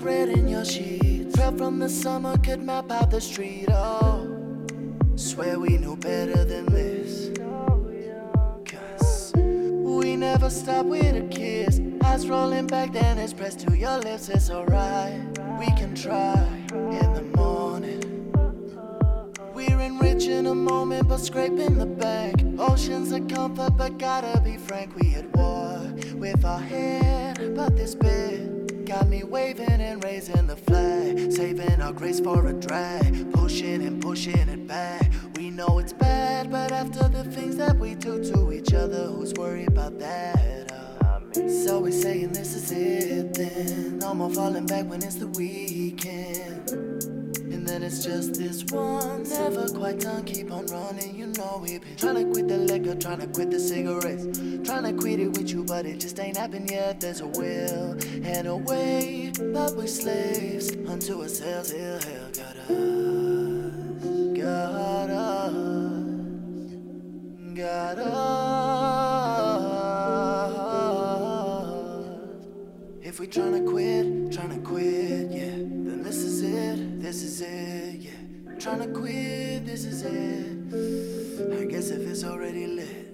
regret in your sheets. Fell from the summer, could map out the street. Oh, swear we knew better than this. Cause we never stop with a kiss. Eyes rolling back, then it's pressed to your lips. It's alright, we can try in the morning. We're enriching a moment, but scraping the back. Oceans of comfort, but gotta be frank. We at war with our head, but this bit got me waving and raising the flag. Saving our grace for a drag, pushing and pushing it back. We know it's bad, but after the things that we do to each other, who's worried about that? So we're saying this is it then. No more falling back when it's the weekend. And then it's just this once. Never quite done, keep on running. You know we've been trying to quit the liquor, trying to quit the cigarettes, trying to quit it with you, but it just ain't happened yet. There's a will and a way, but we're slaves unto ourselves. Hell, hell got us, got us, got us. If we tryna quit, yeah, then this is it, yeah. Tryna quit, this is it. I guess if it's already lit.